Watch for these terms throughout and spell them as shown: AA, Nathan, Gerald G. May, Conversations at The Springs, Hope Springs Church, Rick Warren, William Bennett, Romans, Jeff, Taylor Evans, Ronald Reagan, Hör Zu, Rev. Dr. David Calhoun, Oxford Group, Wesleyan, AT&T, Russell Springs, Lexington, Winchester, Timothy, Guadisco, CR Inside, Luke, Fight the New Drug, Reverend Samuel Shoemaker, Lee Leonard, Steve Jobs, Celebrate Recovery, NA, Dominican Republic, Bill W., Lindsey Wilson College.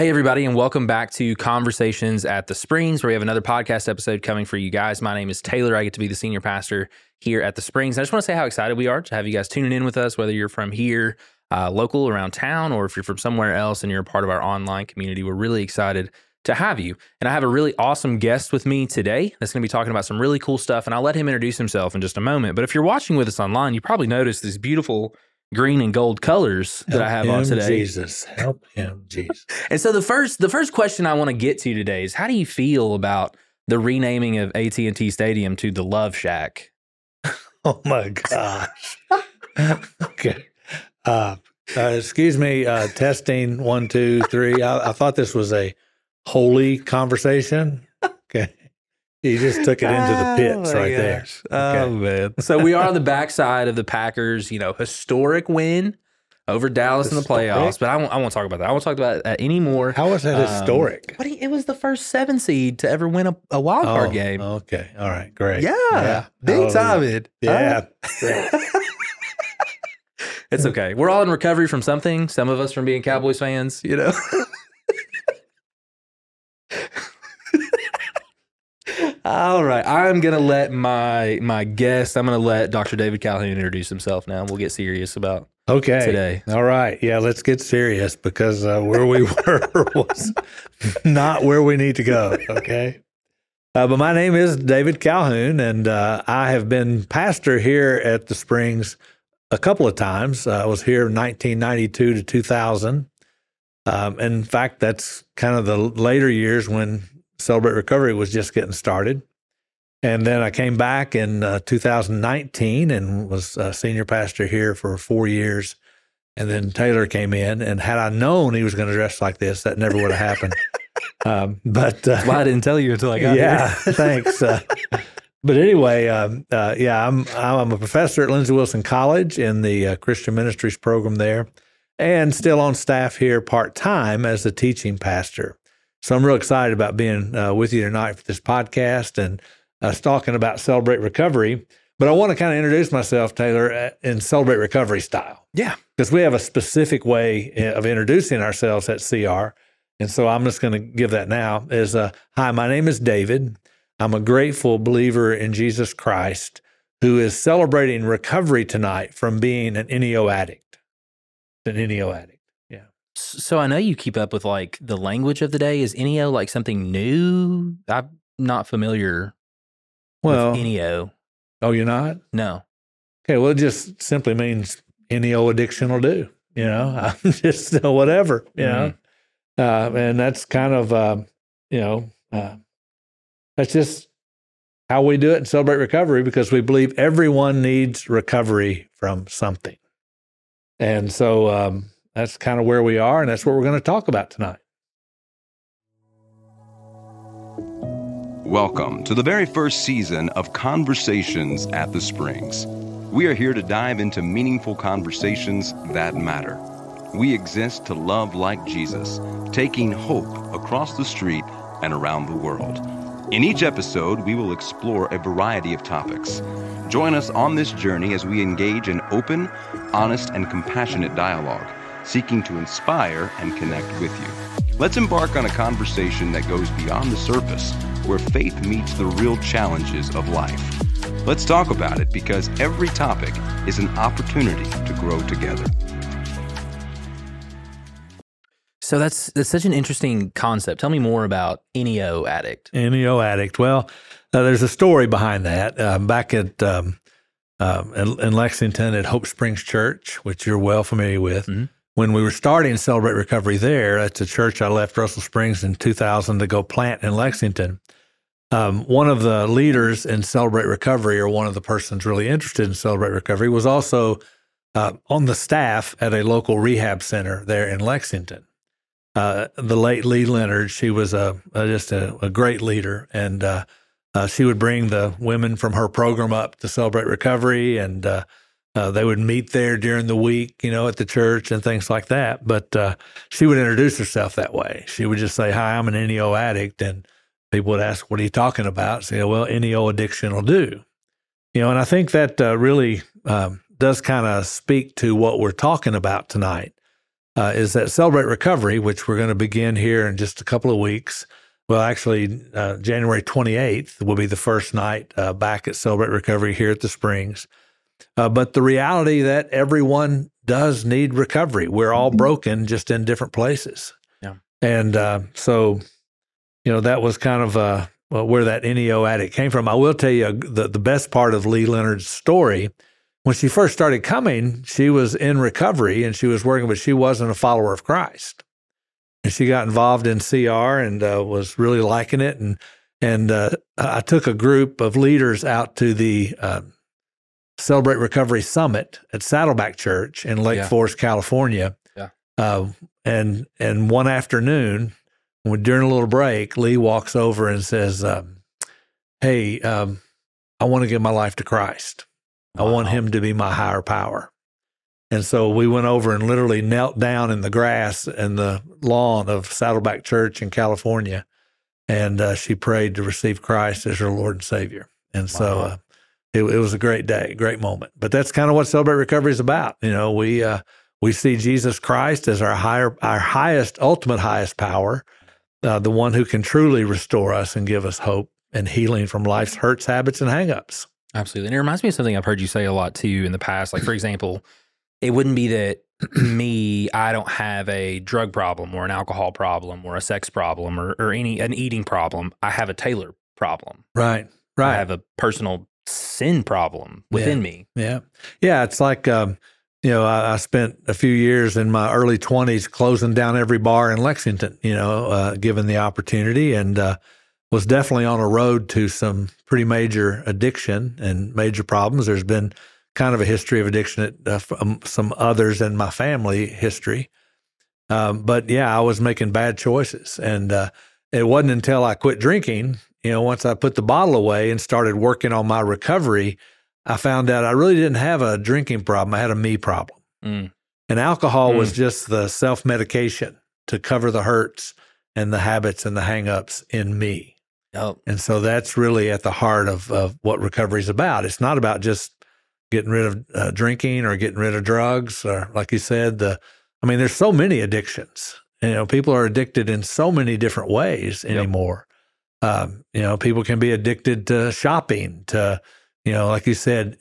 Hey, everybody, and welcome back to Conversations at The Springs, where we have another podcast episode coming for you guys. My name is Taylor. I get to be the senior pastor here at The Springs. I just want to say how excited we are to have you guys tuning in with us, whether you're from here, local, around town, or if you're from somewhere else and you're a part of our online community. We're really excited to have you. And I have a really awesome guest with me today that's going to be talking about some really cool stuff, and I'll let him introduce himself in just a moment. But if you're watching with us online, you probably noticed these beautiful green and gold colors that I have on today. Jesus, help him, Jesus. And so the first question I want to get to today is, how do you feel about the renaming of AT&T Stadium to the Love Shack? Oh my gosh. Okay. Excuse me. Testing 1, 2, 3. I thought this was a holy conversation. Okay. You just took it into the pits there. Okay. Oh, man. So we are on the backside of the Packers, historic win over Dallas in the playoffs. But I won't talk about that. I won't talk about that anymore. How was that historic? It was the first 7 seed to ever win a wild card game. Okay. All right. Great. Yeah. Big time. Yeah. It's okay. We're all in recovery from something. Some of us from being Cowboys fans, All right, I'm going to let my guest, I'm going to let Dr. David Calhoun introduce himself now. We'll get serious about today. All right, yeah, let's get serious because where we were was not where we need to go, okay? But my name is David Calhoun, and I have been pastor here at the Springs a couple of times. I was here in 1992 to 2000. In fact, that's kind of the later years when Celebrate Recovery was just getting started. And then I came back in 2019 and was a senior pastor here for 4 years. And then Taylor came in, and had I known he was going to dress like this, that never would have happened. That's why I didn't tell you until I got here. Thanks. But anyway, I'm a professor at Lindsey Wilson College in the Christian Ministries program there, and still on staff here part-time as the teaching pastor. So I'm real excited about being with you tonight for this podcast and us talking about Celebrate Recovery. But I want to kind of introduce myself, Taylor, in Celebrate Recovery style. Yeah. Because we have a specific way of introducing ourselves at CR. And so I'm just going to give that now is, hi, my name is David. I'm a grateful believer in Jesus Christ who is celebrating recovery tonight from being an NEO addict. An NEO addict. So I know you keep up with the language of the day. Is NEO something new? I'm not familiar with NEO. Oh, you're not? No. Okay, well, it just simply means NEO addiction will do. I'm just whatever, you know. And that's kind of, that's just how we do it and Celebrate Recovery because we believe everyone needs recovery from something. And so, that's kind of where we are, and that's what we're going to talk about tonight. Welcome to the very first season of Conversations at the Springs. We are here to dive into meaningful conversations that matter. We exist to love like Jesus, taking hope across the street and around the world. In each episode, we will explore a variety of topics. Join us on this journey as we engage in open, honest, and compassionate dialogue, seeking to inspire and connect with you. Let's embark on a conversation that goes beyond the surface, where faith meets the real challenges of life. Let's talk about it because every topic is an opportunity to grow together. So that's such an interesting concept. Tell me more about NEO addict. NEO addict. Well, there's a story behind that. Back at in Lexington at Hope Springs Church, which you're well familiar with, mm-hmm. When we were starting Celebrate Recovery there, that's a church I left Russell Springs in 2000 to go plant in Lexington. One of the leaders in Celebrate Recovery, or one of the persons really interested in Celebrate Recovery, was also on the staff at a local rehab center there in Lexington. The late Lee Leonard, she was just a great leader, and she would bring the women from her program up to Celebrate Recovery, and they would meet there during the week, at the church and things like that. But she would introduce herself that way. She would just say, hi, I'm an NEO addict. And people would ask, what are you talking about? Say, well, NEO addiction will do. And I think that really does kind of speak to what we're talking about tonight. is that Celebrate Recovery, which we're going to begin here in just a couple of weeks. Well, actually, January 28th will be the first night back at Celebrate Recovery here at the Springs. But the reality that everyone does need recovery. We're all broken, just in different places. Yeah. And so, you know, that was kind of where that NEO addict came from. I will tell you the best part of Lee Leonard's story. When she first started coming, she was in recovery and she was working, but she wasn't a follower of Christ. And she got involved in CR and was really liking it. And I took a group of leaders out to the Celebrate Recovery Summit at Saddleback Church in Lake Forest, California. Yeah. And one afternoon, during a little break, Lee walks over and says, hey, I want to give my life to Christ. Wow. I want him to be my higher power. And so we went over and literally knelt down in the grass and the lawn of Saddleback Church in California. And she prayed to receive Christ as her Lord and Savior. And so it was a great day, great moment. But that's kind of what Celebrate Recovery is about. You know, we see Jesus Christ as our highest, ultimate highest power, the one who can truly restore us and give us hope and healing from life's hurts, habits, and hangups. Absolutely. And it reminds me of something I've heard you say a lot too in the past. Like, for example, it wouldn't be that I don't have a drug problem or an alcohol problem or a sex problem or an eating problem. I have a Taylor problem. Right. Right. I have a personal sin problem within me. Yeah. Yeah. It's like, you know, I spent a few years in my early 20s closing down every bar in Lexington, you know, given the opportunity, and was definitely on a road to some pretty major addiction and major problems. There's been kind of a history of addiction at some others in my family history. But yeah, I was making bad choices. And it wasn't until I quit drinking, you know, once I put the bottle away and started working on my recovery, I found out I really didn't have a drinking problem. I had a me problem. Mm. And alcohol was just the self-medication to cover the hurts and the habits and the hang-ups in me. Oh. And so that's really at the heart of what recovery is about. It's not about just getting rid of drinking or getting rid of drugs, or like you said, there's so many addictions. You know, people are addicted in so many different ways anymore. Yep. You know, people can be addicted to shopping, to, you know, like you said,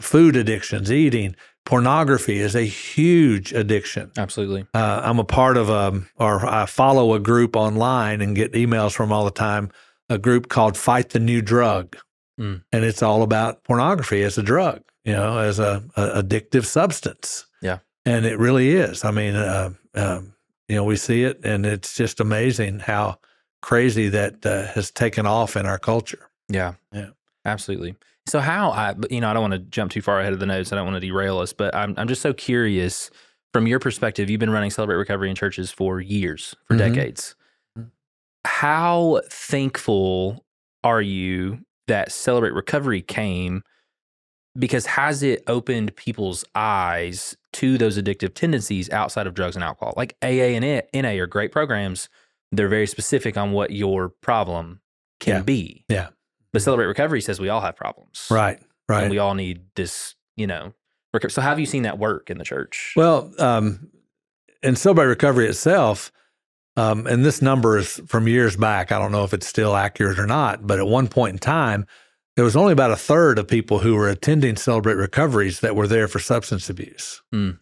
food addictions, eating. Pornography is a huge addiction. Absolutely. I'm a part of I follow a group online and get emails from all the time, a group called Fight the New Drug. Mm. And it's all about pornography as a drug, you know, as a addictive substance. Yeah. And it really is. I mean, you know, we see it, and it's just amazing how crazy that has taken off in our culture. Yeah. Yeah. Absolutely. So I don't want to jump too far ahead of the notes. I don't want to derail us, but I'm just so curious from your perspective. You've been running Celebrate Recovery in churches for years, for decades. How thankful are you that Celebrate Recovery came, because has it opened people's eyes to those addictive tendencies outside of drugs and alcohol? Like AA and NA are great programs. They're very specific on what your problem can be. Yeah. But Celebrate Recovery says we all have problems. Right, right. And we all need this, you know. So how have you seen that work in the church? Well, in Celebrate Recovery itself, and this number is from years back. I don't know if it's still accurate or not, but at one point in time, there was only about a third of people who were attending Celebrate Recoveries that were there for substance abuse. Mm.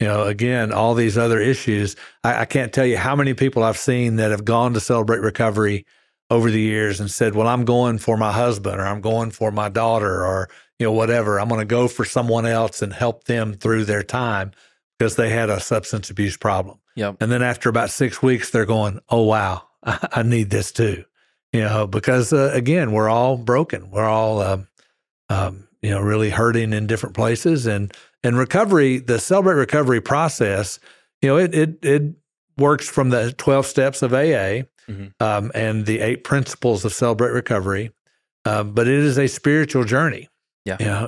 You know, again, all these other issues. I can't tell you how many people I've seen that have gone to Celebrate Recovery over the years and said, well, I'm going for my husband, or I'm going for my daughter, or, you know, whatever. I'm going to go for someone else and help them through their time because they had a substance abuse problem. Yep. And then after about 6 weeks, they're going, oh, wow, I need this too. You know, because again, we're all broken. We're all, you know, really hurting in different places. And recovery, the Celebrate Recovery process, you know, it works from the 12 steps of AA. Mm-hmm. And the 8 principles of Celebrate Recovery, but it is a spiritual journey. Yeah, you know,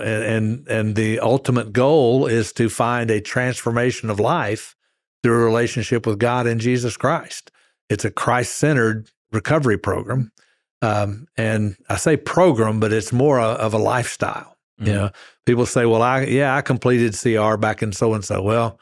and the ultimate goal is to find a transformation of life through a relationship with God and Jesus Christ. It's a Christ-centered recovery program, and I say program, but it's more of a lifestyle. Mm-hmm. You know, people say, "Well, I completed CR back in so and so." Well,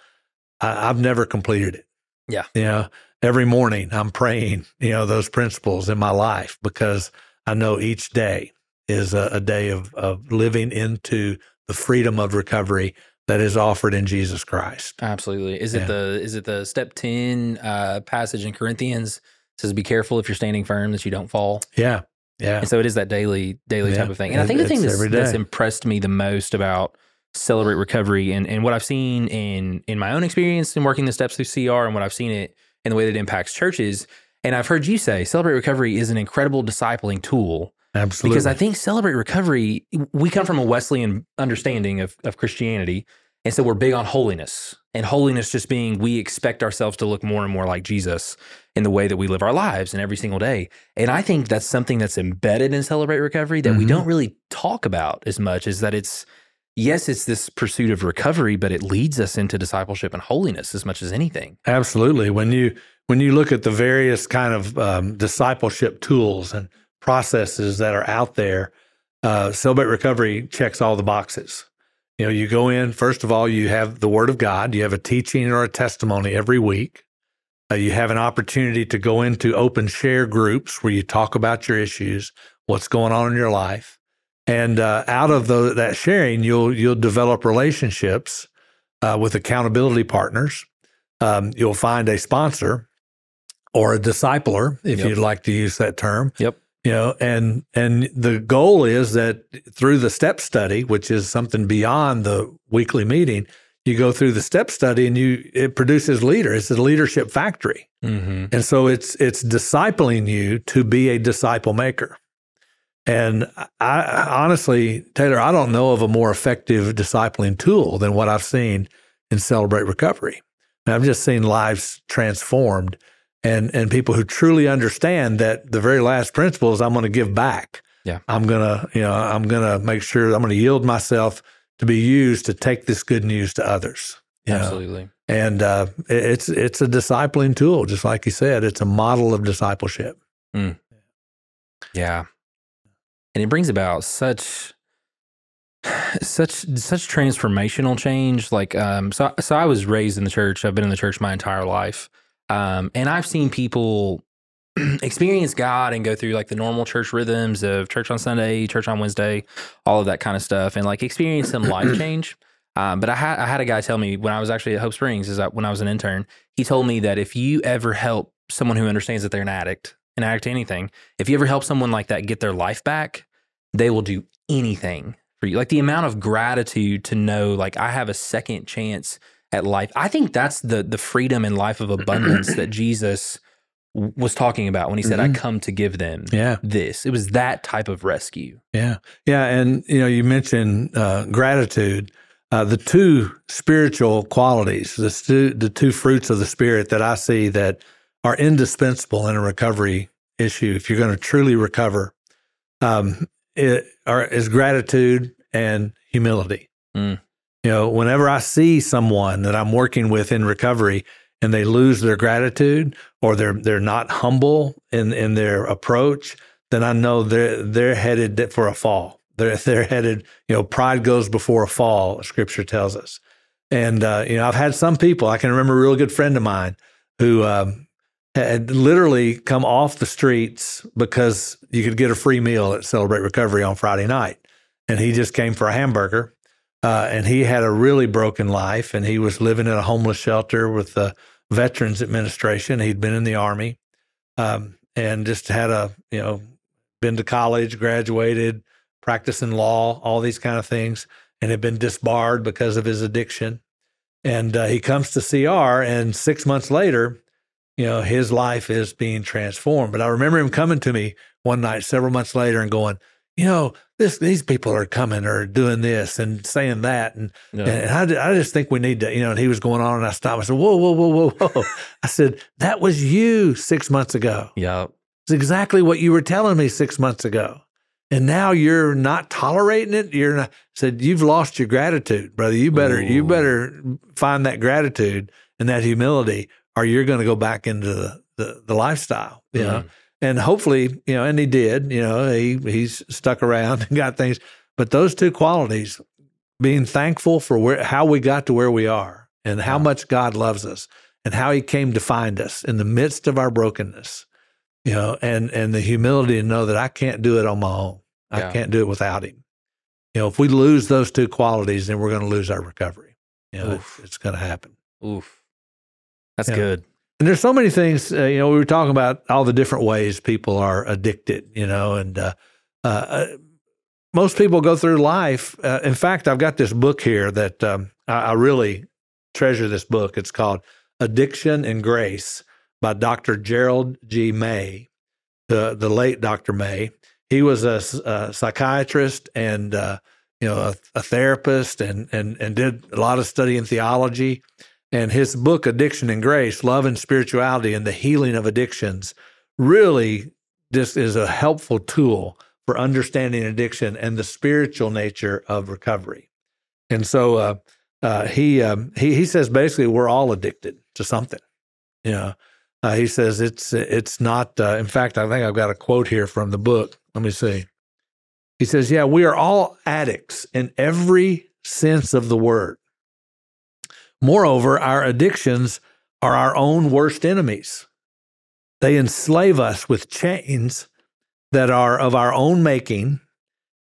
I've never completed it. Yeah. You know, every morning I'm praying, you know, those principles in my life, because I know each day is a day of living into the freedom of recovery that is offered in Jesus Christ. Absolutely. Is it the step 10 passage in Corinthians? It says, be careful if you're standing firm that you don't fall. Yeah. Yeah. And so it is that daily type of thing. And I think the thing that's impressed me the most about Celebrate Recovery and what I've seen in my own experience in working the steps through CR, and what I've seen it in the way that it impacts churches. And I've heard you say Celebrate Recovery is an incredible discipling tool. Absolutely. Because I think Celebrate Recovery, we come from a Wesleyan understanding of Christianity. And so we're big on holiness, and holiness just being we expect ourselves to look more and more like Jesus in the way that we live our lives and every single day. And I think that's something that's embedded in Celebrate Recovery that we don't really talk about as much, is that it's this pursuit of recovery, but it leads us into discipleship and holiness as much as anything. Absolutely. When you look at the various kind of discipleship tools and processes that are out there, Celebrate Recovery checks all the boxes. You know, you go in, first of all, you have the Word of God. You have a teaching or a testimony every week. You have an opportunity to go into open share groups where you talk about your issues, what's going on in your life. And out of that sharing, you'll develop relationships with accountability partners. You'll find a sponsor or a discipler, if you'd like to use that term. Yep. You know, and the goal is that through the step study, which is something beyond the weekly meeting, you go through the step study and it produces leaders. It's a leadership factory. Mm-hmm. And so it's discipling you to be a disciple maker. And I honestly, Taylor, I don't know of a more effective discipling tool than what I've seen in Celebrate Recovery. And I've just seen lives transformed. And people who truly understand that the very last principle is I'm going to give back. Yeah. I'm going to make sure I'm going to yield myself to be used to take this good news to others. Absolutely. Know? And it's a discipling tool, just like you said. It's a model of discipleship. Mm. Yeah. And it brings about such transformational change. Like so I was raised in the church. I've been in the church my entire life. And I've seen people experience God and go through like the normal church rhythms of church on Sunday, church on Wednesday, all of that kind of stuff, and like experience some life change. But I had a guy tell me when I was actually at Hope Springs, when I was an intern, he told me that if you ever help someone who understands that they're an addict to anything, if you ever help someone like that get their life back, they will do anything for you. Like the amount of gratitude to know, like I have a second chance at life. I think that's the freedom and life of abundance that Jesus was talking about when he said, I come to give them this. It was that type of rescue. Yeah. Yeah. And, you know, you mentioned gratitude. The two spiritual qualities, the two fruits of the Spirit that I see that are indispensable in a recovery issue, if you're going to truly recover, is gratitude and humility. Mm. You know, whenever I see someone that I'm working with in recovery and they lose their gratitude or they're not humble in their approach, then I know they're headed for a fall. They're headed, you know, pride goes before a fall, Scripture tells us. And, you know, I've had some people, I can remember a real good friend of mine who had literally come off the streets because you could get a free meal at Celebrate Recovery on Friday night. And he just came for a hamburger. And he had a really broken life, and he was living in a homeless shelter with the Veterans Administration. He'd been in the Army, and just had been to college, graduated, practicing law, all these kind of things, and had been disbarred because of his addiction. And he comes to CR, and 6 months later, you know, his life is being transformed. But I remember him coming to me one night, several months later, and going, you know, these people are coming or doing this and saying that. And I just think we need to, you know, and he was going on, and I stopped. I said, whoa. I said, that was you 6 months ago. Yeah. It's exactly what you were telling me 6 months ago. And now you're not tolerating it. You're not. I said, you've lost your gratitude, brother. You better find that gratitude and that humility, or you're going to go back into the lifestyle, you know? And hopefully, you know, and he did, you know, he's stuck around and got things. But those two qualities, being thankful for how we got to where we are and how much God loves us and how he came to find us in the midst of our brokenness, you know, and the humility to know that I can't do it on my own. I can't do it without him. You know, if we lose those two qualities, then we're going to lose our recovery. You know, it's going to happen. That's good. And there's so many things, you know, we were talking about all the different ways people are addicted, you know, and most people go through life. In fact, I've got this book here that I really treasure this book. It's called Addiction and Grace by Dr. Gerald G. May, the late Dr. May. He was a psychiatrist and, you know, a therapist and did a lot of study in theology. And his book, Addiction and Grace, Love and Spirituality and the Healing of Addictions, really this is a helpful tool for understanding addiction and the spiritual nature of recovery. And so he says basically we're all addicted to something. You know, he says it's not, in fact, I think I've got a quote here from the book. Let me see. He says, yeah, we are all addicts in every sense of the word. Moreover, our addictions are our own worst enemies. They enslave us with chains that are of our own making,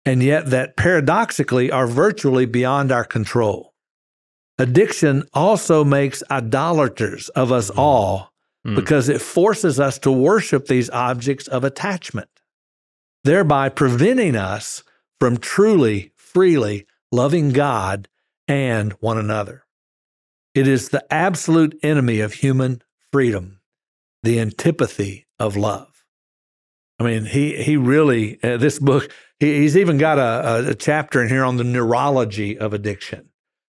and yet that paradoxically are virtually beyond our control. Addiction also makes idolaters of us all because it forces us to worship these objects of attachment, thereby preventing us from truly, freely loving God and one another. It is the absolute enemy of human freedom, the antipathy of love. I mean, he really, this book, he's even got a chapter in here on the neurology of addiction.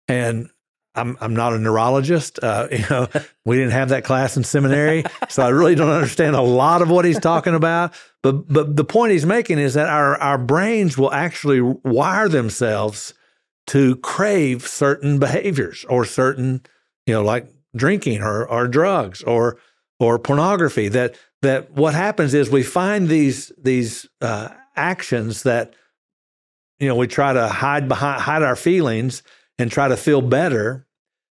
And I'm not a neurologist. You know, we didn't have that class in seminary, so I really don't understand a lot of what he's talking about. But the point he's making is that our brains will actually wire themselves to crave certain behaviors or certain, you know, like drinking or drugs or pornography. That what happens is we find these actions that, you know, we try to hide our feelings and try to feel better,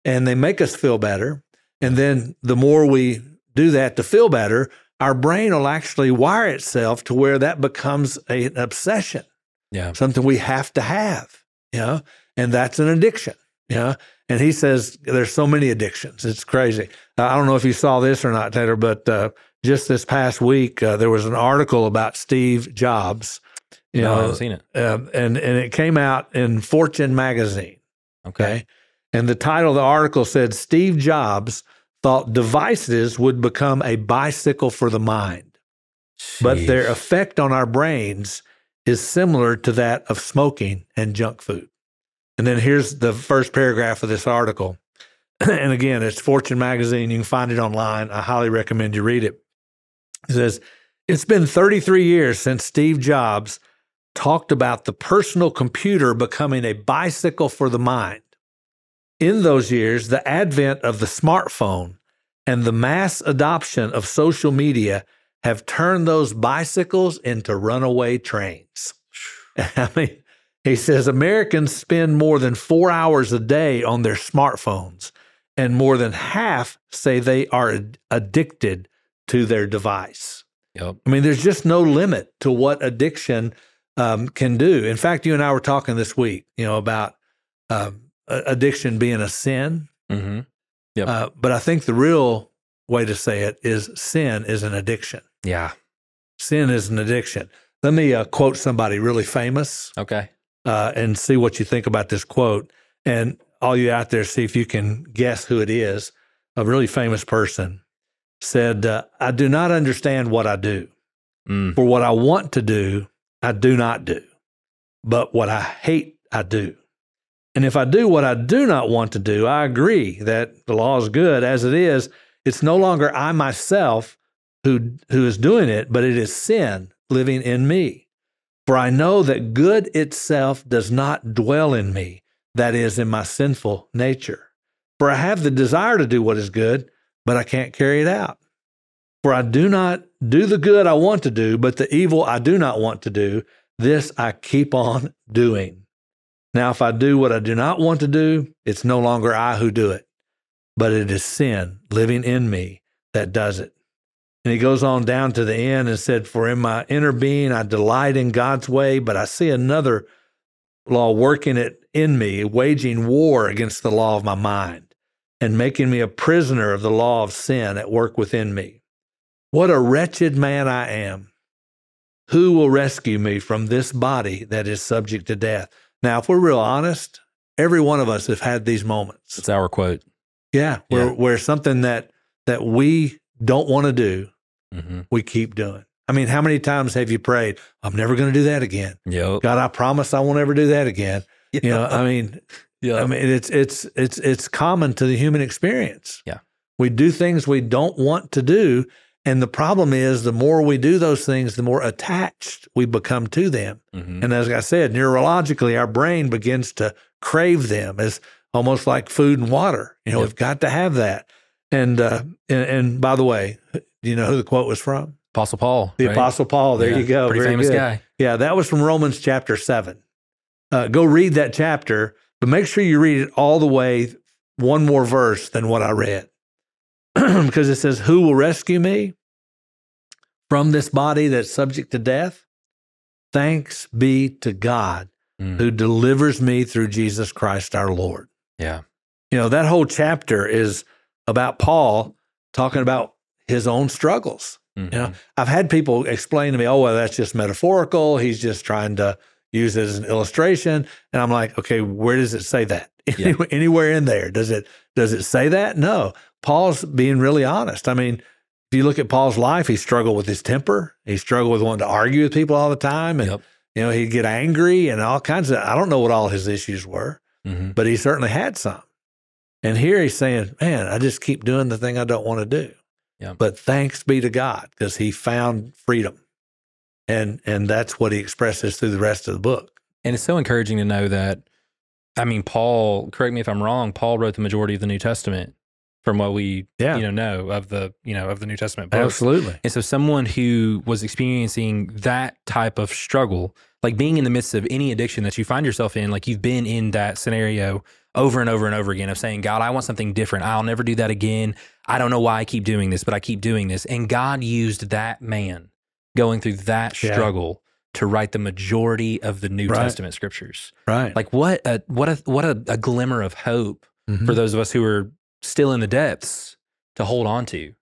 and they make us feel better. And then the more we do that to feel better, our brain will actually wire itself to where that becomes an obsession. Yeah, something we have to have. You know, and that's an addiction. You know, and he says there's so many addictions. It's crazy. I don't know if you saw this or not, Taylor, but just this past week, there was an article about Steve Jobs. I haven't seen it. And it came out in Fortune Magazine. Okay. And the title of the article said, Steve Jobs thought devices would become a bicycle for the mind, but their effect on our brains is similar to that of smoking and junk food. And then here's the first paragraph of this article. And again, it's Fortune Magazine. You can find it online. I highly recommend you read it. It says, it's been 33 years since Steve Jobs talked about the personal computer becoming a bicycle for the mind. In those years, the advent of the smartphone and the mass adoption of social media have turned those bicycles into runaway trains. I mean, he says Americans spend more than 4 hours a day on their smartphones, and more than half say they are addicted to their device. Yep. I mean, there's just no limit to what addiction can do. In fact, you and I were talking this week, you know, about addiction being a sin. Mm-hmm. Yep. But I think the real way to say it is sin is an addiction. Yeah. Sin is an addiction. Let me quote somebody really famous. Okay. And see what you think about this quote. And all you out there, see if you can guess who it is. A really famous person said, I do not understand what I do. For what I want to do, I do not do. But what I hate, I do. And if I do what I do not want to do, I agree that the law is good as it is. It's no longer I myself who is doing it, but it is sin living in me. For I know that good itself does not dwell in me, that is, in my sinful nature. For I have the desire to do what is good, but I can't carry it out. For I do not do the good I want to do, but the evil I do not want to do, this I keep on doing. Now, if I do what I do not want to do, it's no longer I who do it, but it is sin living in me that does it. And he goes on down to the end and said, for in my inner being, I delight in God's way, but I see another law working it in me, waging war against the law of my mind and making me a prisoner of the law of sin at work within me. What a wretched man I am. Who will rescue me from this body that is subject to death? Now, if we're real honest, every one of us have had these moments. It's our quote. Yeah, where something that we don't want to do, we keep doing. I mean, how many times have you prayed, I'm never going to do that again. Yep. God, I promise I won't ever do that again. Yep. You know, I mean, yep. I mean, it's common to the human experience. Yeah. We do things we don't want to do. And the problem is, the more we do those things, the more attached we become to them. Mm-hmm. And as I said, neurologically, our brain begins to crave them as almost like food and water. You know, we've got to have that. And by the way, do you know who the quote was from? Apostle Paul. The Apostle Paul. There you go. Pretty famous guy. Yeah, that was from Romans chapter 7. Go read that chapter, but make sure you read it all the way, one more verse than what I read. Because it says, who will rescue me from this body that's subject to death? Thanks be to God who delivers me through Jesus Christ our Lord. Yeah. You know, that whole chapter is about Paul talking about his own struggles. Mm-hmm. You know, I've had people explain to me, oh, well, that's just metaphorical. He's just trying to use it as an illustration. And I'm like, okay, where does it say that? Yeah. Anywhere in there? Does it say that? No. Paul's being really honest. I mean, if you look at Paul's life, he struggled with his temper. He struggled with wanting to argue with people all the time. And, you know, he'd get angry and all kinds of, I don't know what all his issues were, but he certainly had some. And here he's saying, man, I just keep doing the thing I don't want to do. Yeah. But thanks be to God, because he found freedom. And that's what he expresses through the rest of the book. And it's so encouraging to know that, I mean, Paul, correct me if I'm wrong, Paul wrote the majority of the New Testament. From what we, know of the, of the New Testament books. Absolutely. And so someone who was experiencing that type of struggle, like being in the midst of any addiction that you find yourself in, like you've been in that scenario over and over and over again of saying, God, I want something different. I'll never do that again. I don't know why I keep doing this, but I keep doing this. And God used that man going through that struggle to write the majority of the New Testament scriptures. Right. Like what a glimmer of hope for those of us who are still in the depths to hold on to,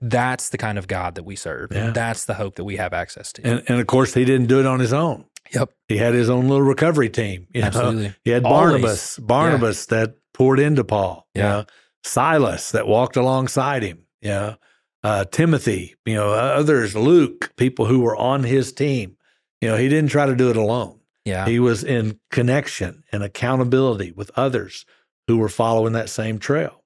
that's the kind of God that we serve. Yeah. And that's the hope that we have access to. And of course, he didn't do it on his own. Yep. He had his own little recovery team. Absolutely. He had Barnabas that poured into Paul. Yeah. Silas that walked alongside him. Yeah. Timothy, others, Luke, people who were on his team. You know, he didn't try to do it alone. Yeah. He was in connection and accountability with others who were following that same trail.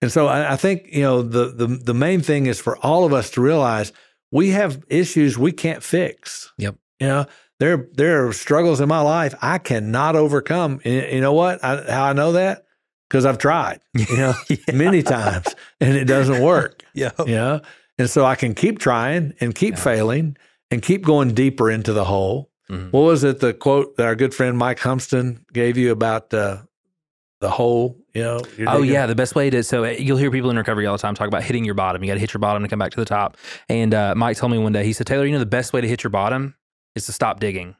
And so I think, the main thing is for all of us to realize we have issues we can't fix. Yep. There are struggles in my life I cannot overcome. And you know what? How I know that? Because I've tried, many times, and it doesn't work. Yeah. And so I can keep trying and keep failing and keep going deeper into the hole. Mm-hmm. What was it, the quote that our good friend Mike Humpston gave you about the hole? The best way to, so you'll hear people in recovery all the time talk about hitting your bottom. You got to hit your bottom to come back to the top. And Mike told me one day, he said, Taylor, the best way to hit your bottom is to stop digging.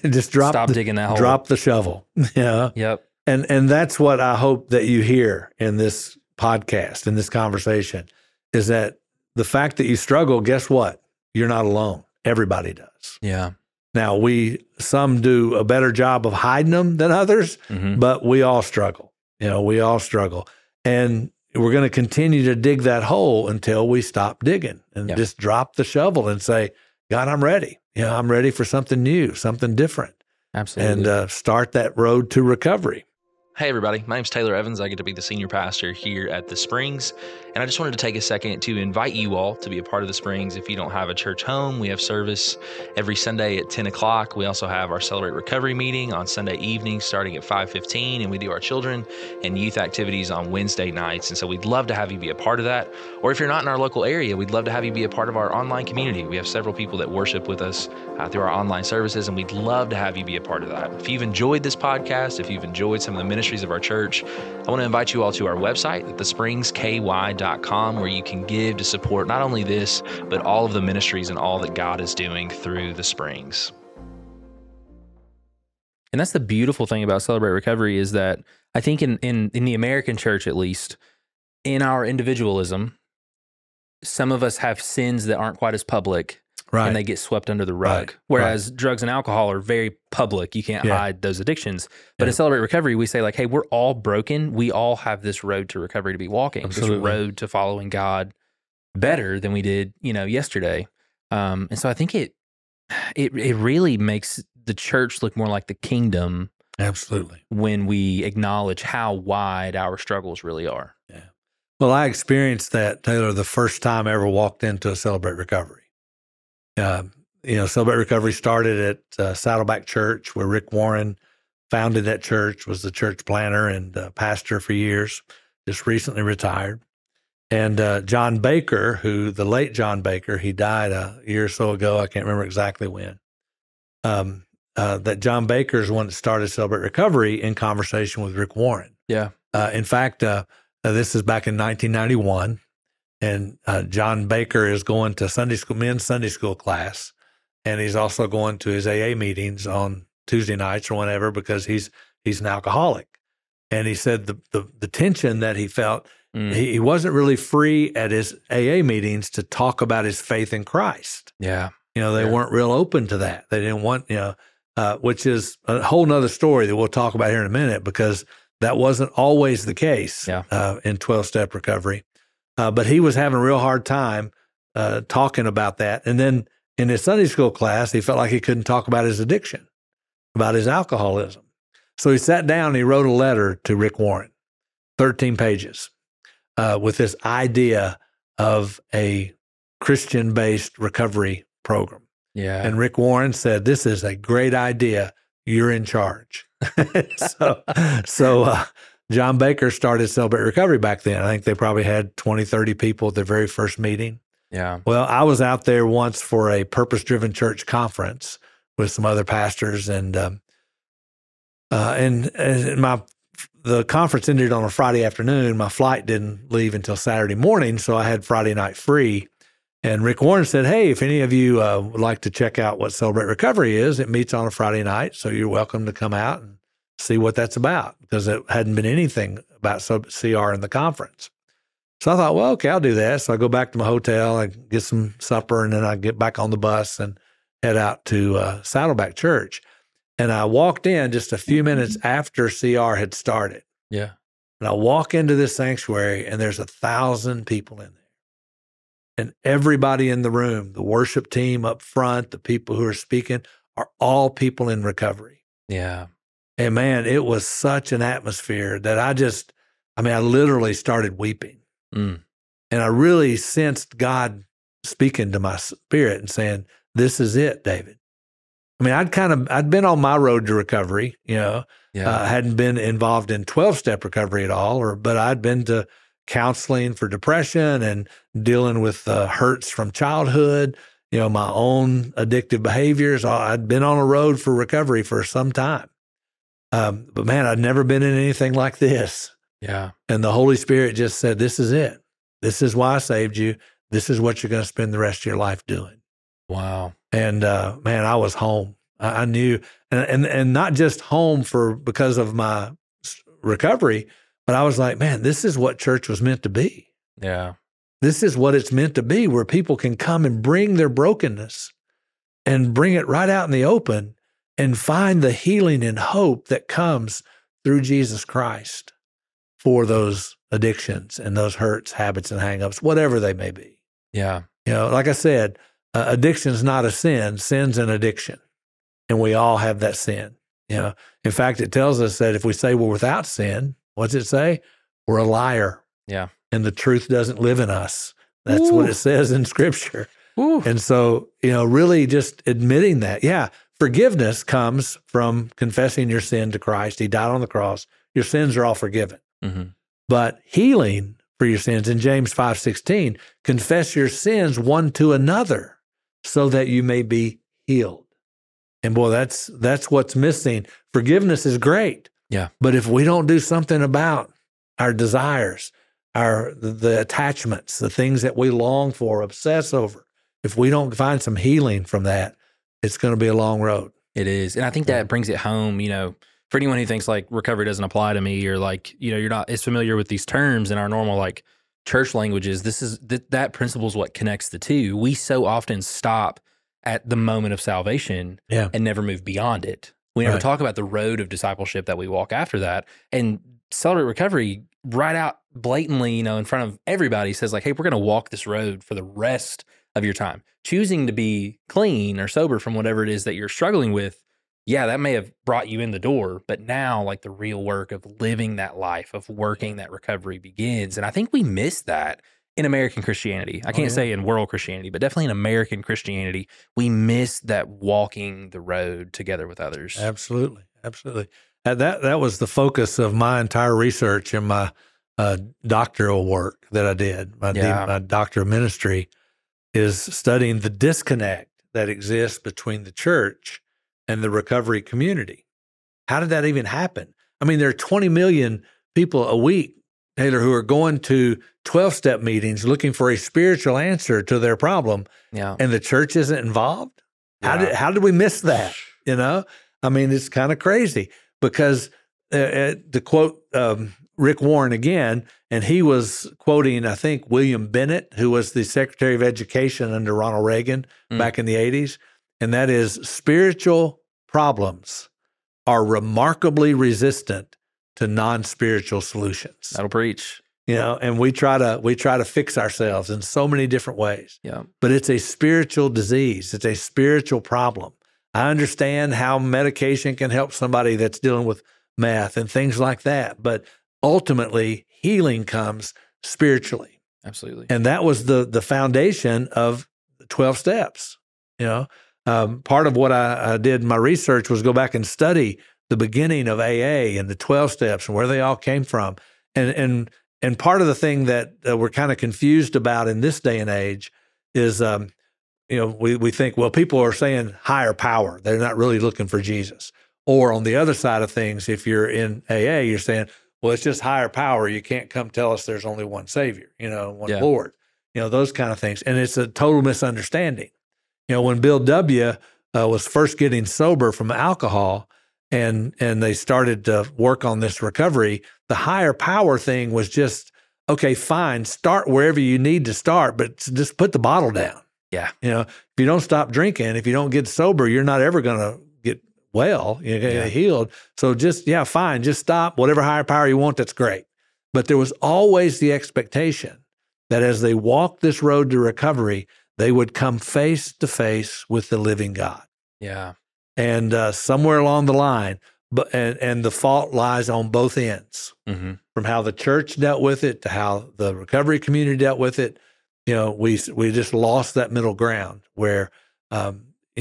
Digging that hole. Drop the shovel. Yeah. Yep. And that's what I hope that you hear in this podcast, in this conversation, is that the fact that you struggle, guess what? You're not alone. Everybody does. Yeah. Now, some do a better job of hiding them than others, but we all struggle. We all struggle. And we're going to continue to dig that hole until we stop digging and just drop the shovel and say, God, I'm ready. I'm ready for something new, something different. Absolutely. And start that road to recovery. Hey, everybody. My name's Taylor Evans. I get to be the senior pastor here at The Springs. And I just wanted to take a second to invite you all to be a part of The Springs. If you don't have a church home, we have service every Sunday at 10 o'clock. We also have our Celebrate Recovery meeting on Sunday evening starting at 5:15. And we do our children and youth activities on Wednesday nights. And so we'd love to have you be a part of that. Or if you're not in our local area, we'd love to have you be a part of our online community. We have several people that worship with us through our online services, and we'd love to have you be a part of that. If you've enjoyed this podcast, if you've enjoyed some of the ministry ministries of our church, I want to invite you all to our website at thespringsky.com, where you can give to support not only this, but all of the ministries and all that God is doing through the Springs. And that's the beautiful thing about Celebrate Recovery, is that I think in the American church, at least, in our individualism, some of us have sins that aren't quite as public. Right. And they get swept under the rug. Right. Whereas drugs and alcohol are very public. You can't hide those addictions. But in Celebrate Recovery, we say, like, hey, we're all broken. We all have this road to recovery to be walking. Absolutely. This road to following God better than we did, you know, yesterday. And so I think it really makes the church look more like the kingdom. Absolutely. When we acknowledge how wide our struggles really are. Yeah. Well, I experienced that, Taylor, the first time I ever walked into a Celebrate Recovery. You know, Celebrate Recovery started at Saddleback Church, where Rick Warren founded that church, was the church planner and pastor for years, just recently retired. And John Baker, the late John Baker, he died a year or so ago. I can't remember exactly when. That John Baker is the one that started Celebrate Recovery in conversation with Rick Warren. Yeah. In fact, this is back in 1991. And John Baker is going to men's Sunday school class, and he's also going to his AA meetings on Tuesday nights or whenever, because he's an alcoholic. And he said the tension that he felt, he wasn't really free at his AA meetings to talk about his faith in Christ. Yeah. You know, they weren't real open to that. They didn't want, you know, which is a whole nother story that we'll talk about here in a minute, because that wasn't always the case in 12-step recovery. But he was having a real hard time talking about that. And then in his Sunday school class, he felt like he couldn't talk about his addiction, about his alcoholism. So he sat down and he wrote a letter to Rick Warren, 13 pages, with this idea of a Christian-based recovery program. Yeah. And Rick Warren said, "This is a great idea. You're in charge." So John Baker started Celebrate Recovery back then. I think they probably had 20, 30 people at their very first meeting. Yeah. Well, I was out there once for a purpose-driven church conference with some other pastors, and the conference ended on a Friday afternoon. My flight didn't leave until Saturday morning, so I had Friday night free. And Rick Warren said, "Hey, if any of you would like to check out what Celebrate Recovery is, it meets on a Friday night, so you're welcome to come out and see what that's about," because it hadn't been anything about CR in the conference. So I thought, well, okay, I'll do that. So I go back to my hotel, I get some supper, and then I get back on the bus and head out to Saddleback Church. And I walked in just a few minutes after CR had started. Yeah. And I walk into this sanctuary, and there's 1,000 people in there. And everybody in the room, the worship team up front, the people who are speaking, are all people in recovery. Yeah. And man, it was such an atmosphere that I literally started weeping. Mm. And I really sensed God speaking to my spirit and saying, "This is it, David." I mean, I'd been on my road to recovery, you know, hadn't been involved in 12-step recovery at all, but I'd been to counseling for depression and dealing with hurts from childhood, you know, my own addictive behaviors. I'd been on a road for recovery for some time. But man, I'd never been in anything like this. Yeah. And the Holy Spirit just said, "This is it. This is why I saved you. This is what you're going to spend the rest of your life doing." Wow. And man, I was home. I knew, and not just home because of my recovery, but I was like, man, this is what church was meant to be. Yeah. This is what it's meant to be, where people can come and bring their brokenness and bring it right out in the open, and find the healing and hope that comes through Jesus Christ for those addictions and those hurts, habits, and hangups, whatever they may be. Yeah. You know, like I said, addiction is not a sin. Sin's an addiction, and we all have that sin. You know, in fact, it tells us that if we say we're without sin, what's it say? We're a liar. Yeah. And the truth doesn't live in us. That's what it says in Scripture. Ooh. And so, you know, really just admitting that, forgiveness comes from confessing your sin to Christ. He died on the cross. Your sins are all forgiven. Mm-hmm. But healing for your sins, in James 5:16, confess your sins one to another so that you may be healed. And boy, that's what's missing. Forgiveness is great. Yeah. But if we don't do something about our desires, the attachments, the things that we long for, obsess over, if we don't find some healing from that, it's going to be a long road. It is. And I think that brings it home, you know, for anyone who thinks like recovery doesn't apply to me or like, you know, you're not as familiar with these terms in our normal like church languages, this is that principle is what connects the two. We so often stop at the moment of salvation and never move beyond it. We never talk about the road of discipleship that we walk after that. And Celebrate Recovery right out blatantly, you know, in front of everybody says like, hey, we're going to walk this road for the rest of your time. Choosing to be clean or sober from whatever it is that you're struggling with, yeah, that may have brought you in the door, but now like the real work of living that life, of working that recovery begins. And I think we miss that in American Christianity. I can't say in world Christianity, but definitely in American Christianity, we miss that walking the road together with others. Absolutely. Absolutely. That was the focus of my entire research and my doctoral work that I did, my doctor of ministry, is studying the disconnect that exists between the church and the recovery community. How did that even happen? I mean, there are 20 million people a week, Taylor, who are going to 12-step meetings looking for a spiritual answer to their problem, and the church isn't involved? Yeah. How did we miss that? You know? I mean, it's kind of crazy because to quote Rick Warren again, and he was quoting, I think, William Bennett, who was the Secretary of Education under Ronald Reagan back in the 80s, and that is, spiritual problems are remarkably resistant to non-spiritual solutions. That'll preach. You know, and we try to fix ourselves in so many different ways. Yeah. But it's a spiritual disease. It's a spiritual problem. I understand how medication can help somebody that's dealing with math and things like that, but ultimately healing comes spiritually. Absolutely. And that was the foundation of 12 steps. You know, part of what I did in my research was go back and study the beginning of AA and the 12 steps and where they all came from. And part of the thing that we're kind of confused about in this day and age is, you know, we think, well, people are saying higher power. They're not really looking for Jesus. Or on the other side of things, if you're in AA, you're saying, well, it's just higher power. You can't come tell us there's only one Savior, you know, one Lord, you know, those kind of things. And it's a total misunderstanding. You know, when Bill W. Was first getting sober from alcohol and they started to work on this recovery, the higher power thing was just, okay, fine, start wherever you need to start, but just put the bottle down. Yeah. You know, if you don't stop drinking, if you don't get sober, you're not ever going to get well, you're going to get healed. So just, fine, just stop. Whatever higher power you want, that's great. But there was always the expectation that as they walked this road to recovery, they would come face to face with the living God. Yeah. And somewhere along the line, and the fault lies on both ends, from how the church dealt with it to how the recovery community dealt with it. You know, we just lost that middle ground where, you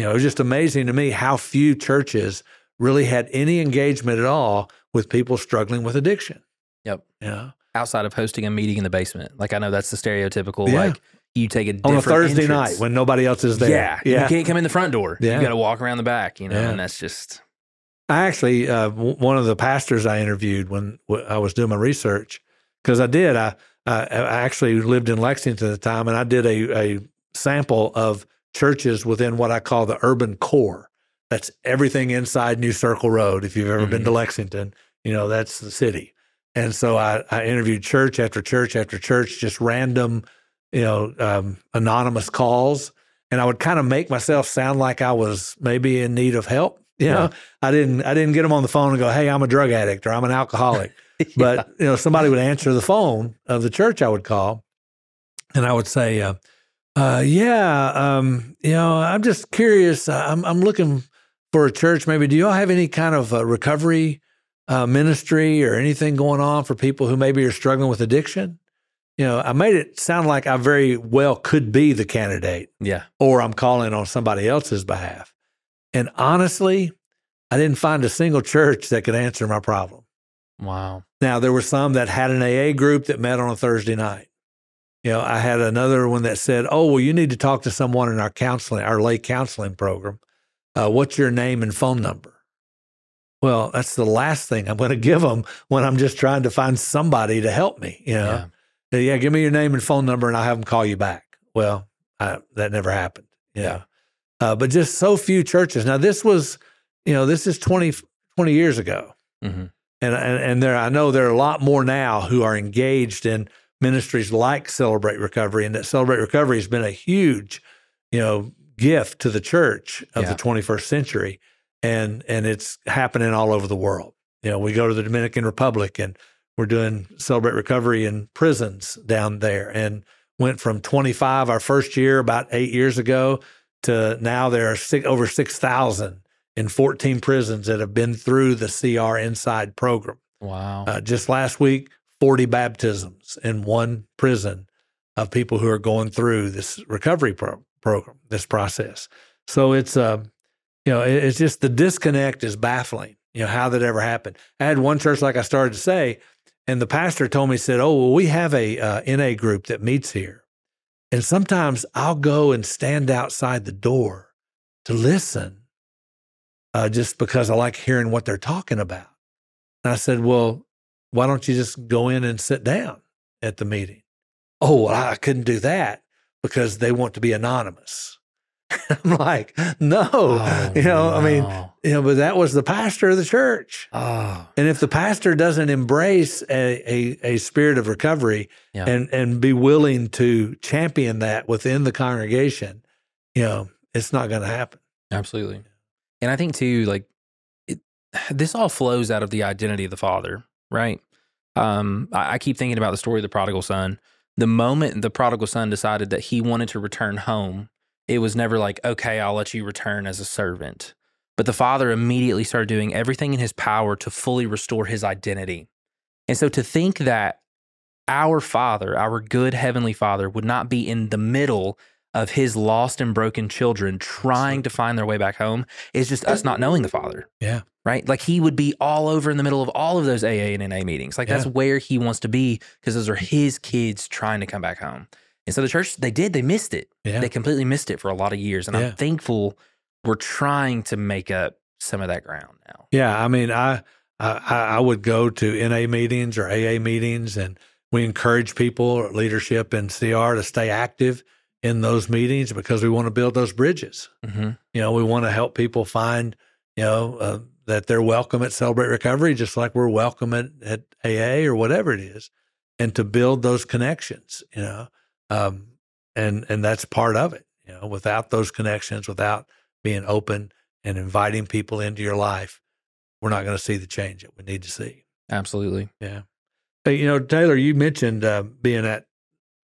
know, it was just amazing to me how few churches really had any engagement at all with people struggling with addiction. Yep. Yeah. You know? Outside of hosting a meeting in the basement. Like, I know that's the stereotypical, like, you take a different on a Thursday night when nobody else is there. Yeah. You can't come in the front door. Yeah. You got to walk around the back, you know, and that's just... I actually, one of the pastors I interviewed when I was doing my research, because I actually lived in Lexington at the time, and I did a sample of churches within what I call the urban core. That's everything inside New Circle Road. If you've ever been to Lexington, you know, that's the city. And so I interviewed church after church after church, just random, you know, anonymous calls. And I would kind of make myself sound like I was maybe in need of help. You know, I didn't get them on the phone and go, hey, I'm a drug addict or I'm an alcoholic. But, you know, somebody would answer the phone of the church I would call, and I would say, you know, I'm just curious. I'm looking for a church. Maybe do you all have any kind of recovery ministry or anything going on for people who maybe are struggling with addiction? You know, I made it sound like I very well could be the candidate. Yeah. Or I'm calling on somebody else's behalf. And honestly, I didn't find a single church that could answer my problem. Wow. Now, there were some that had an AA group that met on a Thursday night. You know, I had another one that said, oh, well, you need to talk to someone in our counseling, our lay counseling program. What's your name and phone number? well, that's the last thing I'm going to give them when I'm just trying to find somebody to help me. You know? Yeah. Yeah, give me your name and phone number and I'll have them call you back. Well, that never happened. You know? Yeah. But just so few churches. Now this was, you know, this is 20 years ago. Mm-hmm. And there, I know there are a lot more now who are engaged in ministries like Celebrate Recovery, and that Celebrate Recovery has been a huge, you know, gift to the church of the 21st century, and it's happening all over the world. You know, we go to the Dominican Republic, and we're doing Celebrate Recovery in prisons down there, and went from 25 our first year about 8 years ago to now there are over 6,000 in 14 prisons that have been through the CR Inside program. Wow. Just last week, 40 baptisms in one prison of people who are going through this recovery program, this process. So it's, you know, it's just the disconnect is baffling, you know, how that ever happened. I had one church, like I started to say, and the pastor told me, he said, oh, well, we have a NA group that meets here. And sometimes I'll go and stand outside the door to listen. Just because I like hearing what they're talking about. And I said, well, why don't you just go in and sit down at the meeting? Oh, well, I couldn't do that because they want to be anonymous. I'm like, no, I mean, you know, but that was the pastor of the church. Oh. And if the pastor doesn't embrace a spirit of recovery and be willing to champion that within the congregation, you know, it's not going to happen. Absolutely. And I think too, like this all flows out of the identity of the father, right? I keep thinking about the story of the prodigal son. The moment the prodigal son decided that he wanted to return home, it was never like, okay, I'll let you return as a servant. But the father immediately started doing everything in his power to fully restore his identity. And so to think that our father, our good heavenly father, would not be in the middle of his lost and broken children trying to find their way back home is just us not knowing the Father. Yeah. Right? Like he would be all over in the middle of all of those AA and NA meetings. Like that's where he wants to be because those are his kids trying to come back home. And so the church, they missed it. Yeah. They completely missed it for a lot of years. And I'm thankful we're trying to make up some of that ground now. Yeah. I mean, I would go to NA meetings or AA meetings, and we encourage people, or leadership in CR, to stay active in those meetings because we want to build those bridges. Mm-hmm. You know, we want to help people find, you know, that they're welcome at Celebrate Recovery, just like we're welcome at AA or whatever it is, and to build those connections, you know, and that's part of it. You know, without those connections, without being open and inviting people into your life, we're not going to see the change that we need to see. Absolutely. Yeah. Hey, you know, Taylor, you mentioned being at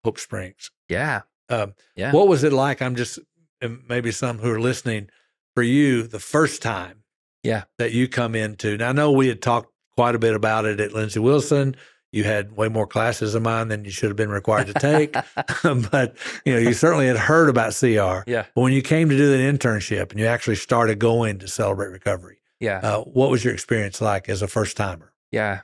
Hope Springs. Yeah. What was it like? I'm just, and maybe some who are listening, for you, the first time that you come into. Now, I know we had talked quite a bit about it at Lindsey Wilson. You had way more classes than mine than you should have been required to take. But, you know, you certainly had heard about CR. Yeah. But when you came to do an internship and you actually started going to Celebrate Recovery, what was your experience like as a first timer? Yeah.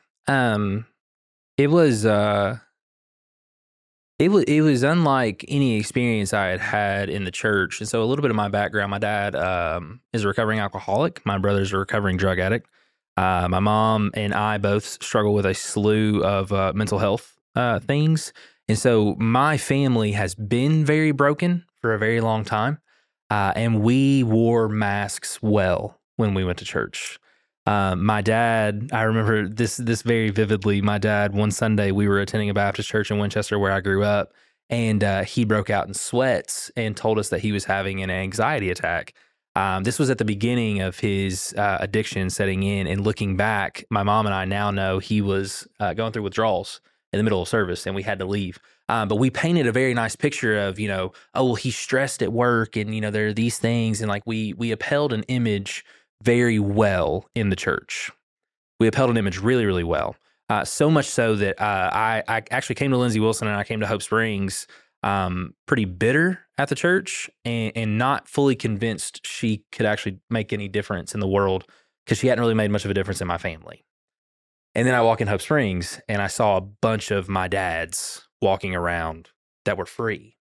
It was unlike any experience I had had in the church. And so a little bit of my background, my dad is a recovering alcoholic. My brother's a recovering drug addict. My mom and I both struggle with a slew of mental health things. And so my family has been very broken for a very long time. And we wore masks well when we went to church. My dad, I remember this very vividly. My dad, one Sunday, we were attending a Baptist church in Winchester where I grew up, and he broke out in sweats and told us that he was having an anxiety attack. This was at the beginning of his addiction setting in, and looking back, my mom and I now know he was going through withdrawals in the middle of service, and we had to leave. But we painted a very nice picture of, you know, oh, well, he's stressed at work, and, you know, there are these things, and like we upheld an image very well in the church. We upheld an image really, really well. So much so that I actually came to Lindsey Wilson and I came to Hope Springs pretty bitter at the church and not fully convinced she could actually make any difference in the world, because she hadn't really made much of a difference in my family. And then I walk in Hope Springs and I saw a bunch of my dads walking around that were free,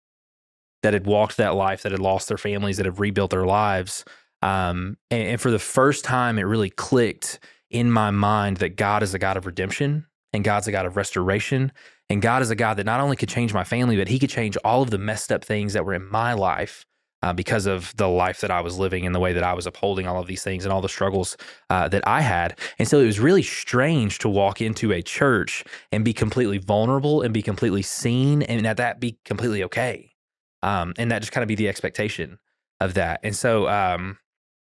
that had walked that life, that had lost their families, that have rebuilt their lives. And for the first time, it really clicked. in my mind that God is a God of redemption and God's a God of restoration. And God is a God that not only could change my family, but he could change all of the messed up things that were in my life because of the life that I was living and the way that I was upholding all of these things and all the struggles that I had. And so it was really strange to walk into a church and be completely vulnerable and be completely seen and at that be completely okay. And that just kind of be the expectation of that. And so,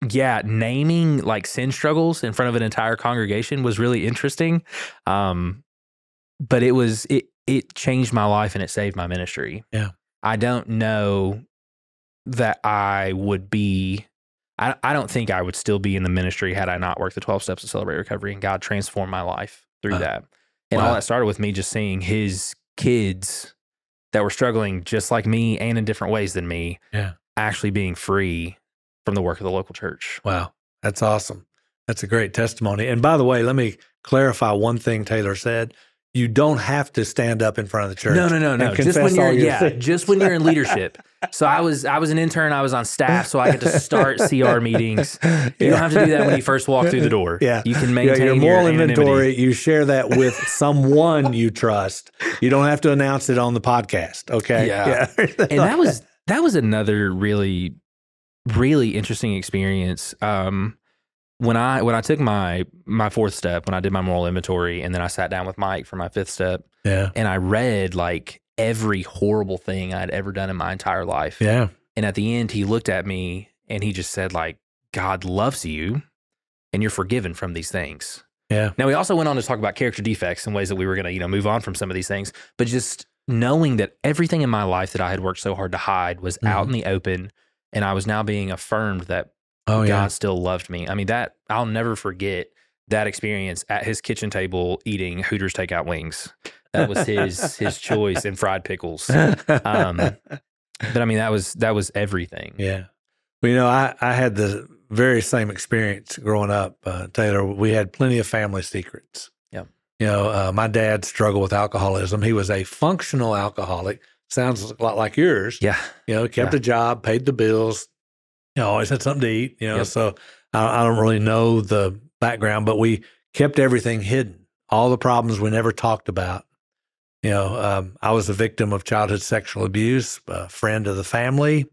yeah, naming like sin struggles in front of an entire congregation was really interesting. But it was, it changed my life and it saved my ministry. Yeah. I don't know that I would be, I don't think I would still be in the ministry had I not worked the 12 steps to Celebrate Recovery, and God transformed my life through that. And all that started with me just seeing his kids that were struggling just like me and in different ways than me, actually being free from the work of the local church. Wow. That's awesome. That's a great testimony. And by the way, let me clarify one thing Taylor said. You don't have to stand up in front of the church. No. Just when you're, just when you're in leadership. So I was an intern. I was on staff, so I had to start CR meetings. You don't have to do that when you first walk through the door. Yeah, you can maintain your moral inventory. You share that with someone you trust. You don't have to announce it on the podcast. Okay. Yeah. And that was another really, really interesting experience. When I took my fourth step, when I did my moral inventory, and then I sat down with Mike for my fifth step, and I read like every horrible thing I'd ever done in my entire life. Yeah. And at the end, he looked at me and he just said like, God loves you and you're forgiven from these things. Yeah. Now, we also went on to talk about character defects and ways that we were going to, move on from some of these things, but just knowing that everything in my life that I had worked so hard to hide was out in the open, and I was now being affirmed that God still loved me. I mean, that I'll never forget that experience at his kitchen table eating Hooters takeout wings. That was his his choice, and fried pickles. But I mean, that was everything. Yeah. Well, I had the very same experience growing up, Taylor. We had plenty of family secrets. Yeah. My dad struggled with alcoholism. He was a functional alcoholic. Sounds a lot like yours. Yeah. Kept a job, paid the bills. Always had something to eat, so I don't really know the background, but we kept everything hidden. All the problems we never talked about. I was a victim of childhood sexual abuse, a friend of the family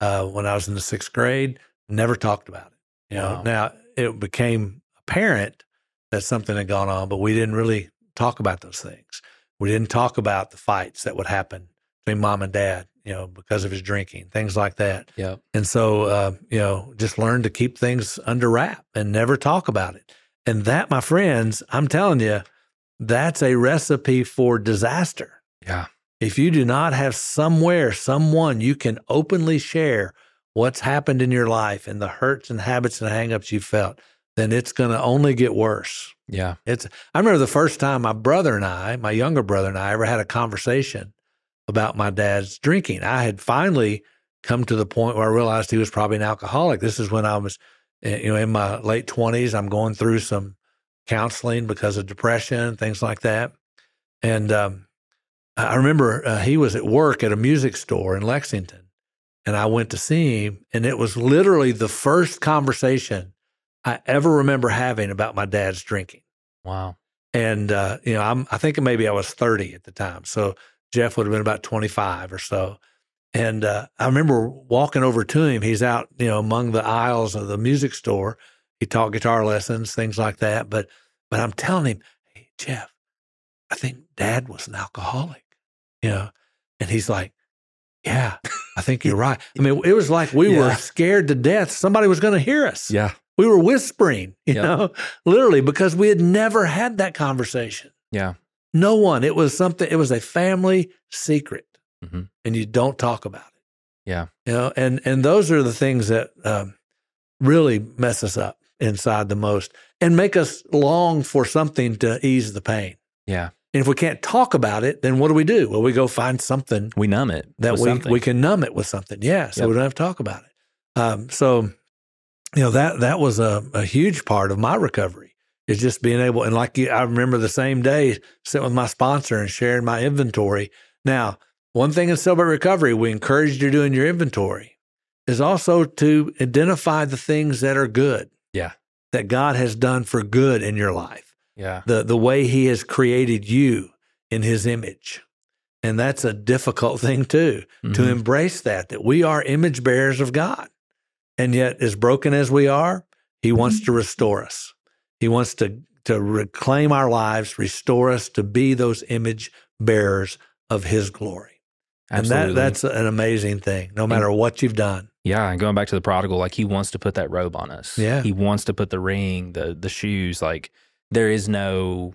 when I was in the sixth grade, never talked about it. Now it became apparent that something had gone on, but we didn't really talk about those things. We didn't talk about the fights that would happen between mom and dad, because of his drinking, things like that. Yeah. And so, just learn to keep things under wrap and never talk about it. And that, my friends, I'm telling you, that's a recipe for disaster. Yeah. If you do not have someone you can openly share what's happened in your life and the hurts and habits and hangups you felt, then it's going to only get worse. Yeah. I remember the first time my younger brother and I ever had a conversation about my dad's drinking. I had finally come to the point where I realized he was probably an alcoholic. This is when I was, in my late 20s. I'm going through some counseling because of depression, things like that. And I remember he was at work at a music store in Lexington, and I went to see him, and it was literally the first conversation I ever remember having about my dad's drinking. Wow. And, I think maybe I was 30 at the time. So Jeff would have been about 25 or so. And I remember walking over to him. He's out, among the aisles of the music store. He taught guitar lessons, things like that. But I'm telling him, hey, Jeff, I think Dad was an alcoholic, And he's like, yeah, I think you're right. I mean, it was like we were scared to death. Somebody was going to hear us. Yeah. We were whispering, literally, because we had never had that conversation. Yeah. No one. It was a family secret, and you don't talk about it. Yeah. And those are the things that really mess us up inside the most and make us long for something to ease the pain. Yeah. And if we can't talk about it, then what do? Well, we go find something. We numb it. We can numb it with something. Yeah. So we don't have to talk about it. That was a huge part of my recovery. It's just being able, and I remember the same day sitting with my sponsor and sharing my inventory. Now, one thing in Celebrate Recovery, we encourage you to do in your inventory is also to identify the things that are good. Yeah. that God has done for good in your life. Yeah. The way he has created you in his image. And that's a difficult thing too, mm-hmm. to embrace that we are image bearers of God. And yet, as broken as we are, he wants to restore us. He wants to reclaim our lives, restore us to be those image bearers of his glory. Absolutely. And that's an amazing thing, no matter what you've done. Yeah, and going back to the prodigal, like he wants to put that robe on us. Yeah. He wants to put the ring, the shoes. Like there is no,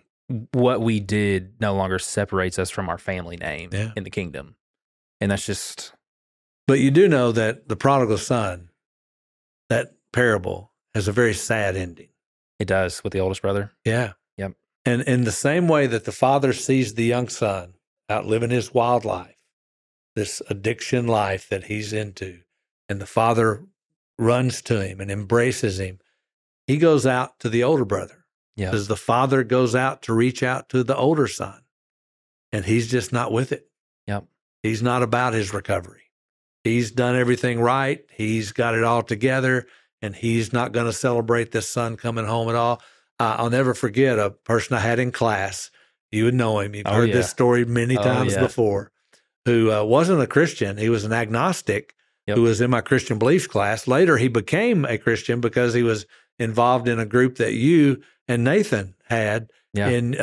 what we did no longer separates us from our family name in the kingdom. And that's just. But you do know that the prodigal son, that parable, has a very sad ending. It does, with the oldest brother. Yeah. Yep. And in the same way that the father sees the young son out living his wild life, this addiction life that he's into, and the father runs to him and embraces him, he goes out to the older brother. Yeah. Because the father goes out to reach out to the older son, and he's just not with it. Yep. He's not about his recovery. He's done everything right. He's got it all together. And he's not going to celebrate this son coming home at all. I'll never forget a person I had in class. You would know him. You've heard this story many times before, who wasn't a Christian. He was an agnostic who was in my Christian beliefs class. Later, he became a Christian because he was involved in a group that you and Nathan had in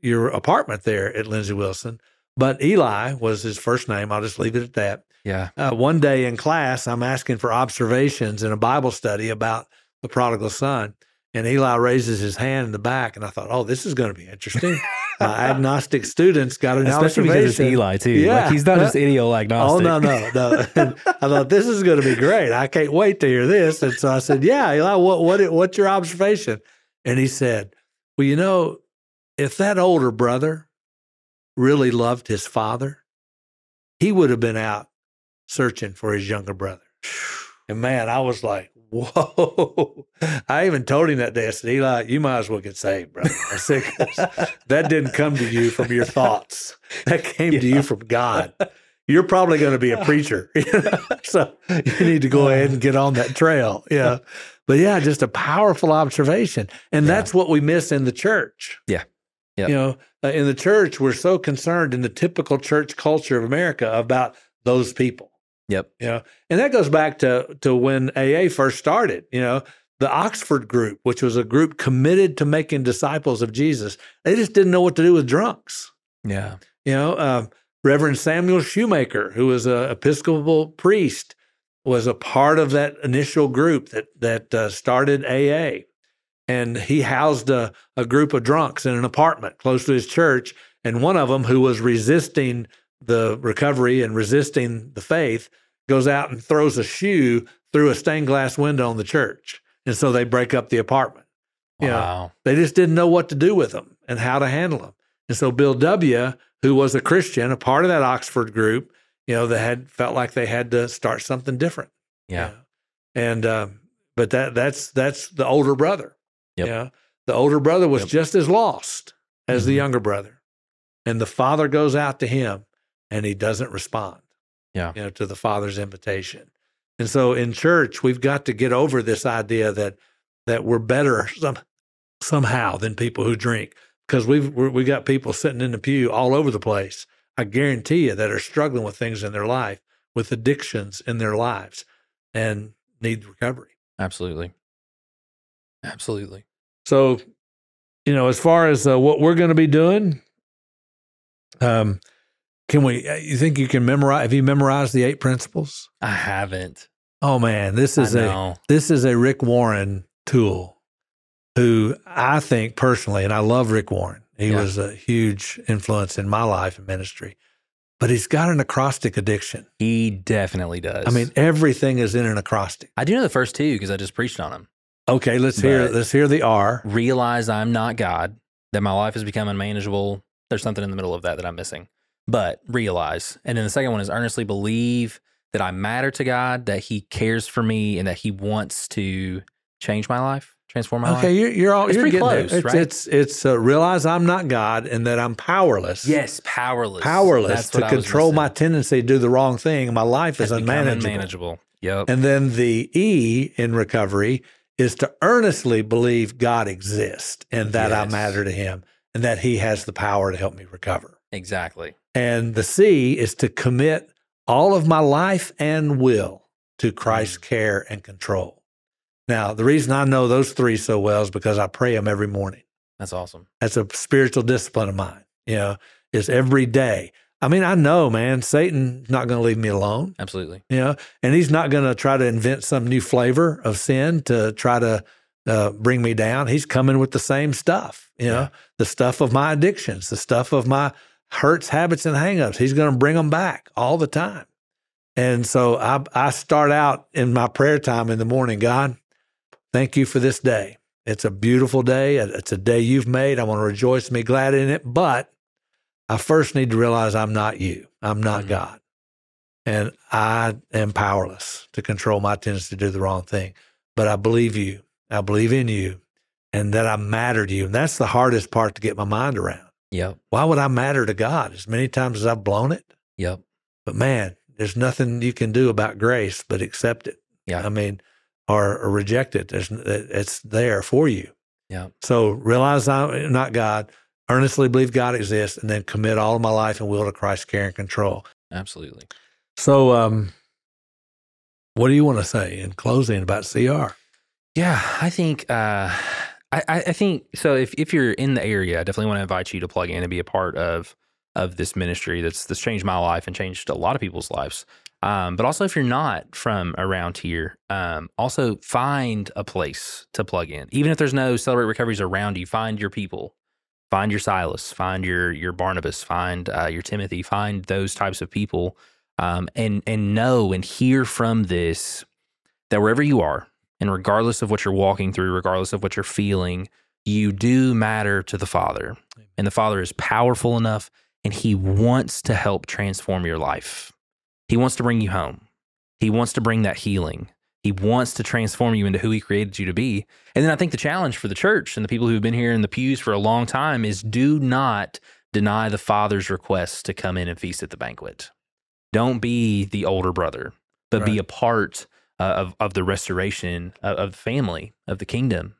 your apartment there at Lindsey Wilson. But Eli was his first name. I'll just leave it at that. Yeah. One day in class, I'm asking for observations in a Bible study about the prodigal son, and Eli raises his hand in the back, and I thought, oh, this is going to be interesting. My agnostic students got an observation. Especially because it's Eli, too. Yeah. Like, he's not just idiol-agnostic. Oh, no. I thought, this is going to be great. I can't wait to hear this. And so I said, yeah, Eli, what's your observation? And he said, well, you know, if that older brother really loved his father, he would have been out searching for his younger brother. And man, I was like, whoa. I even told him that day, I said, Eli, you might as well get saved, brother. I said, that didn't come to you from your thoughts. That came to you from God. You're probably going to be a preacher. So you need to go ahead and get on that trail. Yeah. But yeah, just a powerful observation. And that's what we miss in the church. Yeah. Yep. You know, in the church, we're so concerned in the typical church culture of America about those people. Yep. You know, and that goes back to when AA first started, you know, the Oxford Group, which was a group committed to making disciples of Jesus. They just didn't know what to do with drunks. Yeah. You know, Reverend Samuel Shoemaker, who was an Episcopal priest, was a part of that initial group that started AA. And he housed a group of drunks in an apartment close to his church. And one of them, who was resisting the recovery and resisting the faith, goes out and throws a shoe through a stained glass window on the church. And so they break up the apartment. Wow. You know, they just didn't know what to do with them and how to handle them. And so Bill W., who was a Christian, a part of that Oxford group, you know, they had felt like they had to start something different. Yeah. You know? And, but that's the older brother. Yep. Yeah, the older brother was just as lost as the younger brother, and the father goes out to him, and he doesn't respond. Yeah, you know, to the father's invitation. And so, in church, we've got to get over this idea that we're better somehow than people who drink, because we got people sitting in the pew all over the place. I guarantee you that are struggling with things in their life, with addictions in their lives, and need recovery. Absolutely. Absolutely. So, you know, as far as what we're going to be doing, you think you can memorize? Have you memorized the 8 principles? I haven't. Oh man, this is a Rick Warren tool, who I think personally, and I love Rick Warren. He was a huge influence in my life and ministry, but he's got an acrostic addiction. He definitely does. I mean, everything is in an acrostic. I do know the first 2 because I just preached on them. Okay, let's hear the R. Realize I'm not God, that my life has become unmanageable. There's something in the middle of that I'm missing, but realize. And then the second one is earnestly believe that I matter to God, that he cares for me, and that he wants to change my life, transform my life. Okay, you're pretty close, right? It's realize I'm not God and that I'm powerless. Yes, powerless. Powerless to control my tendency to do the wrong thing. My life has become unmanageable. Yep. And then the E in recovery is to earnestly believe God exists and that I matter to him and that he has the power to help me recover. Exactly. And the C is to commit all of my life and will to Christ's care and control. Now, the reason I know those three so well is because I pray them every morning. That's awesome. That's a spiritual discipline of mine, you know, is every day. I mean, I know, man, Satan's not going to leave me alone. Absolutely. You know, and he's not going to try to invent some new flavor of sin to try to bring me down. He's coming with the same stuff, you know, the stuff of my addictions, the stuff of my hurts, habits, and hangups. He's going to bring them back all the time. And so I start out in my prayer time in the morning, God, thank you for this day. It's a beautiful day. It's a day you've made. I want to rejoice and be glad in it, but I first need to realize I'm not you. I'm not God. And I am powerless to control my tendency to do the wrong thing. But I believe you. I believe in you and that I matter to you. And that's the hardest part to get my mind around. Yep. Why would I matter to God as many times as I've blown it? Yep. But man, there's nothing you can do about grace but accept it. Yeah. I mean, or reject it. It's there for you. Yeah. So realize I'm not God. Earnestly believe God exists, and then commit all of my life and will to Christ's care and control. Absolutely. So what do you want to say in closing about CR? Yeah, I think, I think so if you're in the area, I definitely want to invite you to plug in and be a part of this ministry that's changed my life and changed a lot of people's lives. But also if you're not from around here, also find a place to plug in. Even if there's no Celebrate Recoveries around you, find your people. Find your Silas, find your Barnabas, find your Timothy, find those types of people, and know and hear from this that wherever you are, and regardless of what you're walking through, regardless of what you're feeling, you do matter to the Father. And the Father is powerful enough, and he wants to help transform your life. He wants to bring you home. He wants to bring that healing. He wants to transform you into who he created you to be. And then I think the challenge for the church and the people who've been here in the pews for a long time is do not deny the Father's request to come in and feast at the banquet. Don't be the older brother, but be a part of the restoration of the family, of the kingdom.